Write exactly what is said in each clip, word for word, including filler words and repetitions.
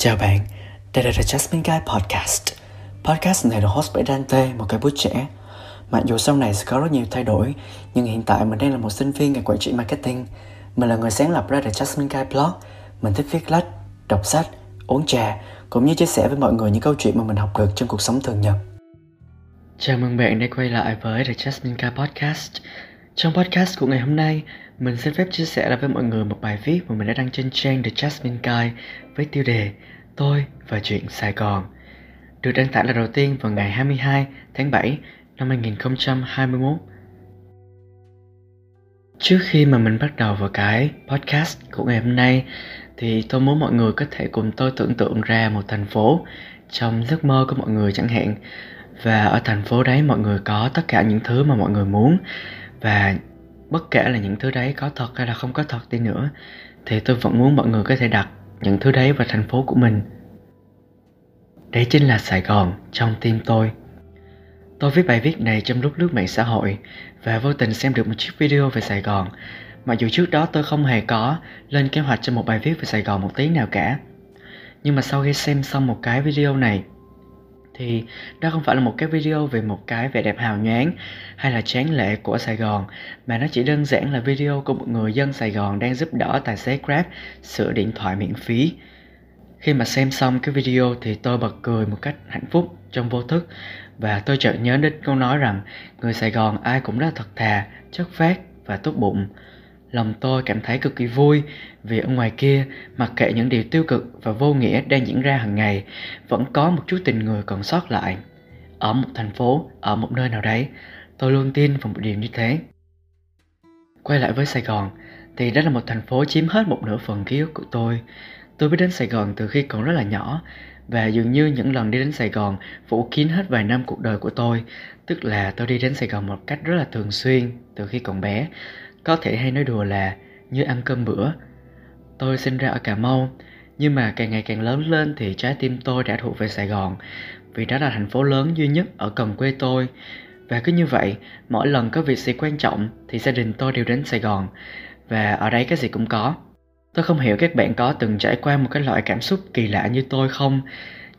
Chào bạn, đây là The Jasmine Guy Podcast. Podcast này được host bởi Dante, một cái bút trẻ. Mặc dù sau này sẽ có rất nhiều thay đổi, nhưng hiện tại mình đang là một sinh viên ngành quản trị marketing. Mình là người sáng lập ra The Jasmine Guy Blog. Mình thích viết lách, đọc sách, uống trà, cũng như chia sẻ với mọi người những câu chuyện mà mình học được trong cuộc sống thường nhật. Chào mừng bạn đã quay lại với The Jasmine Guy Podcast. Trong podcast của ngày hôm nay, mình xin phép chia sẻ với mọi người một bài viết mà mình đã đăng trên trang The Jasmine Guy với tiêu đề Tôi và chuyện Sài Gòn, được đăng tải lần đầu tiên vào ngày hai mươi hai tháng bảy năm hai nghìn không trăm hai mươi mốt. Trước khi mà mình bắt đầu vào cái podcast của ngày hôm nay, thì tôi muốn mọi người có thể cùng tôi tưởng tượng ra một thành phố trong giấc mơ của mọi người chẳng hạn. Và ở thành phố đấy mọi người có tất cả những thứ mà mọi người muốn. Và bất kể là những thứ đấy có thật hay là không có thật đi nữa, thì tôi vẫn muốn mọi người có thể đặt những thứ đấy vào thành phố của mình. Đấy chính là Sài Gòn trong tim tôi. Tôi viết bài viết này trong lúc lướt mạng xã hội và vô tình xem được một chiếc video về Sài Gòn. Mặc dù trước đó tôi không hề có lên kế hoạch cho một bài viết về Sài Gòn một tí nào cả, nhưng mà sau khi xem xong một cái video này, thì đó không phải là một cái video về một cái vẻ đẹp hào nhoáng hay là tráng lệ của Sài Gòn, mà nó chỉ đơn giản là video của một người dân Sài Gòn đang giúp đỡ tài xế Grab sửa điện thoại miễn phí. Khi mà xem xong cái video thì tôi bật cười một cách hạnh phúc trong vô thức, và tôi chợt nhớ đến câu nói rằng người Sài Gòn ai cũng rất thật thà, chất phác và tốt bụng. Lòng tôi cảm thấy cực kỳ vui vì ở ngoài kia, mặc kệ những điều tiêu cực và vô nghĩa đang diễn ra hàng ngày, vẫn có một chút tình người còn sót lại. Ở một thành phố, ở một nơi nào đấy, tôi luôn tin vào một điều như thế. Quay lại với Sài Gòn, thì đó là một thành phố chiếm hết một nửa phần ký ức của tôi. Tôi biết đến Sài Gòn từ khi còn rất là nhỏ, và dường như những lần đi đến Sài Gòn phủ kín hết vài năm cuộc đời của tôi. Tức là tôi đi đến Sài Gòn một cách rất là thường xuyên từ khi còn bé. Có thể hay nói đùa là như ăn cơm bữa. Tôi sinh ra ở Cà Mau, nhưng mà càng ngày càng lớn lên thì trái tim tôi đã thuộc về Sài Gòn, vì đó là thành phố lớn duy nhất ở gần quê tôi. Và cứ như vậy, mỗi lần có việc gì quan trọng thì gia đình tôi đều đến Sài Gòn, và ở đây cái gì cũng có. Tôi không hiểu các bạn có từng trải qua một cái loại cảm xúc kỳ lạ như tôi không,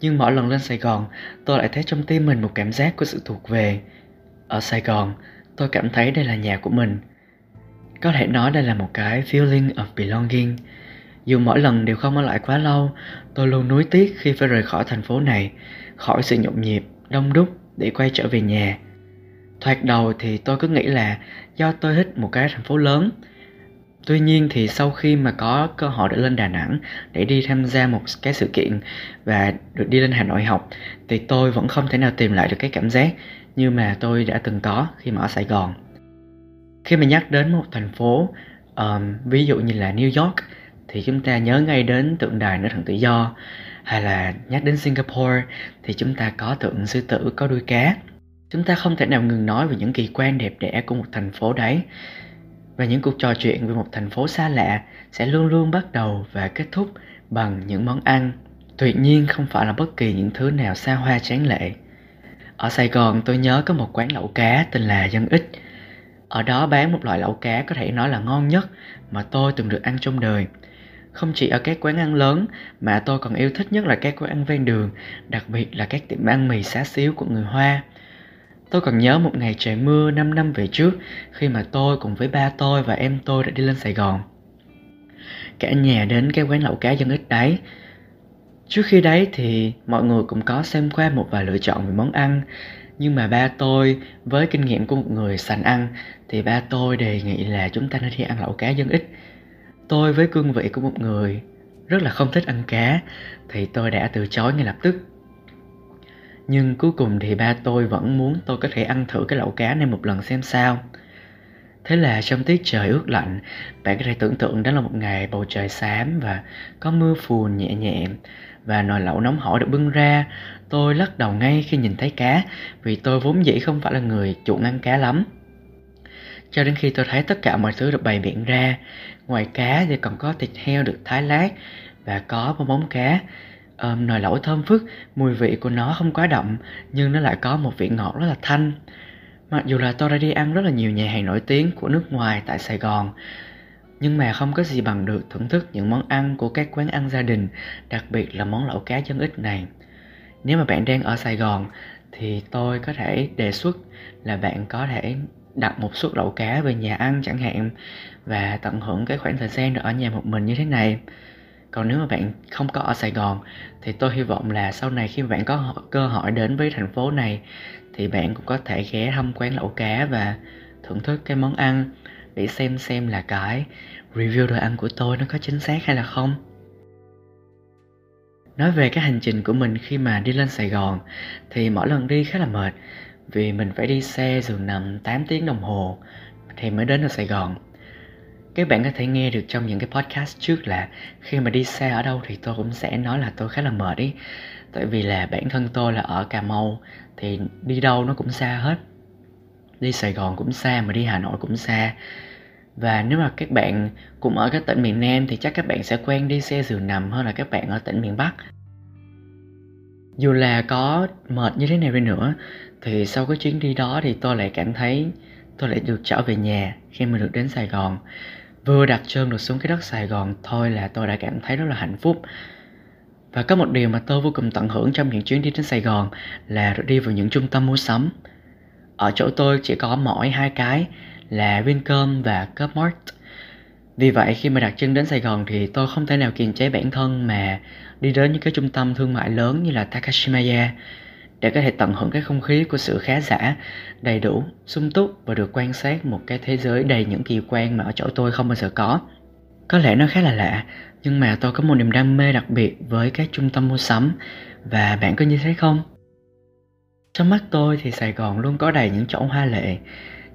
nhưng mỗi lần lên Sài Gòn, tôi lại thấy trong tim mình một cảm giác của sự thuộc về. Ở Sài Gòn, tôi cảm thấy đây là nhà của mình. Có thể nói đây là một cái feeling of belonging. Dù mỗi lần đều không ở lại quá lâu, tôi luôn nuối tiếc khi phải rời khỏi thành phố này, khỏi sự nhộn nhịp, đông đúc để quay trở về nhà. Thoạt đầu thì tôi cứ nghĩ là do tôi thích một cái thành phố lớn. Tuy nhiên thì sau khi mà có cơ hội để lên Đà Nẵng để đi tham gia một cái sự kiện và được đi lên Hà Nội học, thì tôi vẫn không thể nào tìm lại được cái cảm giác như mà tôi đã từng có khi mà ở Sài Gòn. Khi mà nhắc đến một thành phố, um, ví dụ như là New York, thì chúng ta nhớ ngay đến tượng đài nữ thần tự do. Hay là nhắc đến Singapore thì chúng ta có tượng sư tử có đuôi cá. Chúng ta không thể nào ngừng nói về những kỳ quan đẹp đẽ của một thành phố đấy. Và những cuộc trò chuyện về một thành phố xa lạ sẽ luôn luôn bắt đầu và kết thúc bằng những món ăn. Tuyệt nhiên không phải là bất kỳ những thứ nào xa hoa tráng lệ. Ở Sài Gòn tôi nhớ có một quán lẩu cá tên là Dân Ích. Ở đó bán một loại lẩu cá có thể nói là ngon nhất mà tôi từng được ăn trong đời. Không chỉ ở các quán ăn lớn mà tôi còn yêu thích nhất là các quán ăn ven đường, đặc biệt là các tiệm ăn mì xá xíu của người Hoa. Tôi còn nhớ một ngày trời mưa năm năm về trước, khi mà tôi cùng với ba tôi và em tôi đã đi lên Sài Gòn. Cả nhà đến cái quán lẩu cá Dân Ích đấy. Trước khi đấy thì mọi người cũng có xem qua một vài lựa chọn về món ăn. Nhưng mà ba tôi với kinh nghiệm của một người sành ăn thì ba tôi đề nghị là chúng ta nên đi ăn lẩu cá Dân Ích. Tôi với cương vị của một người rất là không thích ăn cá thì tôi đã từ chối ngay lập tức. Nhưng cuối cùng thì ba tôi vẫn muốn tôi có thể ăn thử cái lẩu cá này một lần xem sao. Thế là trong tiết trời ướt lạnh, bạn có thể tưởng tượng đó là một ngày bầu trời xám và có mưa phùn nhẹ nhẹ. Và nồi lẩu nóng hổi được bưng ra, tôi lắc đầu ngay khi nhìn thấy cá, vì tôi vốn dĩ không phải là người chuộng ăn cá lắm. Cho đến khi tôi thấy tất cả mọi thứ được bày biện ra, ngoài cá thì còn có thịt heo được thái lát và có bong bóng cá. Ờ, nồi lẩu thơm phức, mùi vị của nó không quá đậm, nhưng nó lại có một vị ngọt rất là thanh. Mặc dù là tôi đã đi ăn rất là nhiều nhà hàng nổi tiếng của nước ngoài tại Sài Gòn, Nhưng mà không có gì bằng được thưởng thức những món ăn của các quán ăn gia đình, đặc biệt là món lẩu cá Dân Ích này. Nếu mà bạn đang ở Sài Gòn thì tôi có thể đề xuất là bạn có thể đặt một suất lẩu cá về nhà ăn chẳng hạn, và tận hưởng cái khoảng thời gian được ở nhà một mình như thế này. Còn nếu mà bạn không có ở Sài Gòn thì tôi hy vọng là sau này khi bạn có cơ hội đến với thành phố này thì bạn cũng có thể ghé thăm quán lẩu cá và thưởng thức cái món ăn để xem xem là cái review đồ ăn của tôi nó có chính xác hay là không. Nói về cái hành trình của mình khi mà đi lên Sài Gòn thì mỗi lần đi khá là mệt, vì mình phải đi xe giường nằm tám tiếng đồng hồ thì mới đến được Sài Gòn. Các bạn có thể nghe được trong những cái podcast trước là khi mà đi xe ở đâu thì tôi cũng sẽ nói là tôi khá là mệt ý. Tại vì là bản thân tôi là ở Cà Mau thì đi đâu nó cũng xa hết. Đi Sài Gòn cũng xa mà đi Hà Nội cũng xa. Và nếu mà các bạn cũng ở các tỉnh miền Nam thì chắc các bạn sẽ quen đi xe giường nằm hơn là các bạn ở tỉnh miền Bắc. Dù là có mệt như thế này đi nữa thì sau cái chuyến đi đó thì tôi lại cảm thấy tôi lại được trở về nhà khi mà được đến Sài Gòn. Vừa đặt chân được xuống cái đất Sài Gòn thôi là tôi đã cảm thấy rất là hạnh phúc. Và có một điều mà tôi vô cùng tận hưởng trong những chuyến đi đến Sài Gòn là được đi vào những trung tâm mua sắm. Ở chỗ tôi chỉ có mỗi hai cái là Vincom và co.op Mart. Vì vậy khi mà đặt chân đến Sài Gòn thì tôi không thể nào kiềm chế bản thân mà đi đến những cái trung tâm thương mại lớn như là Takashimaya để có thể tận hưởng cái không khí của sự khá giả, đầy đủ, sung túc và được quan sát một cái thế giới đầy những kỳ quan mà ở chỗ tôi không bao giờ có. Có lẽ nó khá là lạ, nhưng mà tôi có một niềm đam mê đặc biệt với các trung tâm mua sắm, và bạn có như thế không? Trong mắt tôi thì Sài Gòn luôn có đầy những chỗ hoa lệ,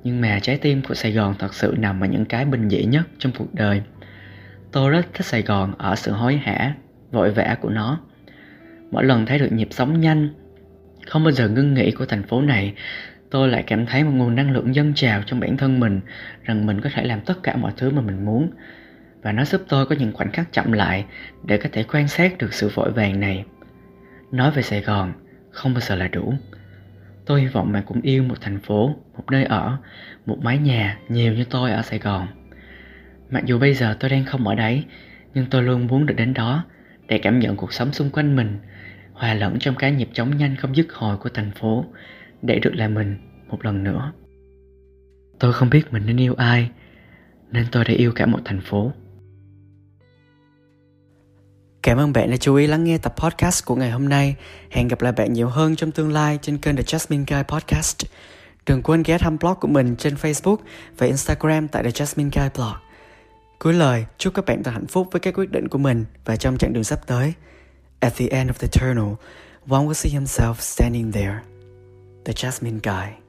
nhưng mà trái tim của Sài Gòn thật sự nằm ở những cái bình dị nhất trong cuộc đời. Tôi rất thích Sài Gòn ở sự hối hả, vội vã của nó. Mỗi lần thấy được nhịp sống nhanh, không bao giờ ngưng nghỉ của thành phố này, tôi lại cảm thấy một nguồn năng lượng dâng trào trong bản thân mình rằng mình có thể làm tất cả mọi thứ mà mình muốn. Và nó giúp tôi có những khoảnh khắc chậm lại để có thể quan sát được sự vội vàng này. Nói về Sài Gòn, không bao giờ là đủ. Tôi hy vọng bạn cũng yêu một thành phố, một nơi ở, một mái nhà nhiều như tôi ở Sài Gòn. Mặc dù bây giờ tôi đang không ở đấy, nhưng tôi luôn muốn được đến đó để cảm nhận cuộc sống xung quanh mình, hòa lẫn trong cái nhịp chóng nhanh không dứt hồi của thành phố, để được là mình một lần nữa. Tôi không biết mình nên yêu ai, nên tôi đã yêu cả một thành phố. Cảm ơn bạn đã chú ý lắng nghe tập podcast của ngày hôm nay. Hẹn gặp lại bạn nhiều hơn trong tương lai trên kênh The Jasmine Guy Podcast. Đừng quên ghé thăm blog của mình trên Facebook và Instagram tại The Jasmine Guy Blog. Cuối lời, chúc các bạn thật hạnh phúc với các quyết định của mình và trong chặng đường sắp tới. At the end of the tunnel, one will see himself standing there. The Jasmine Guy.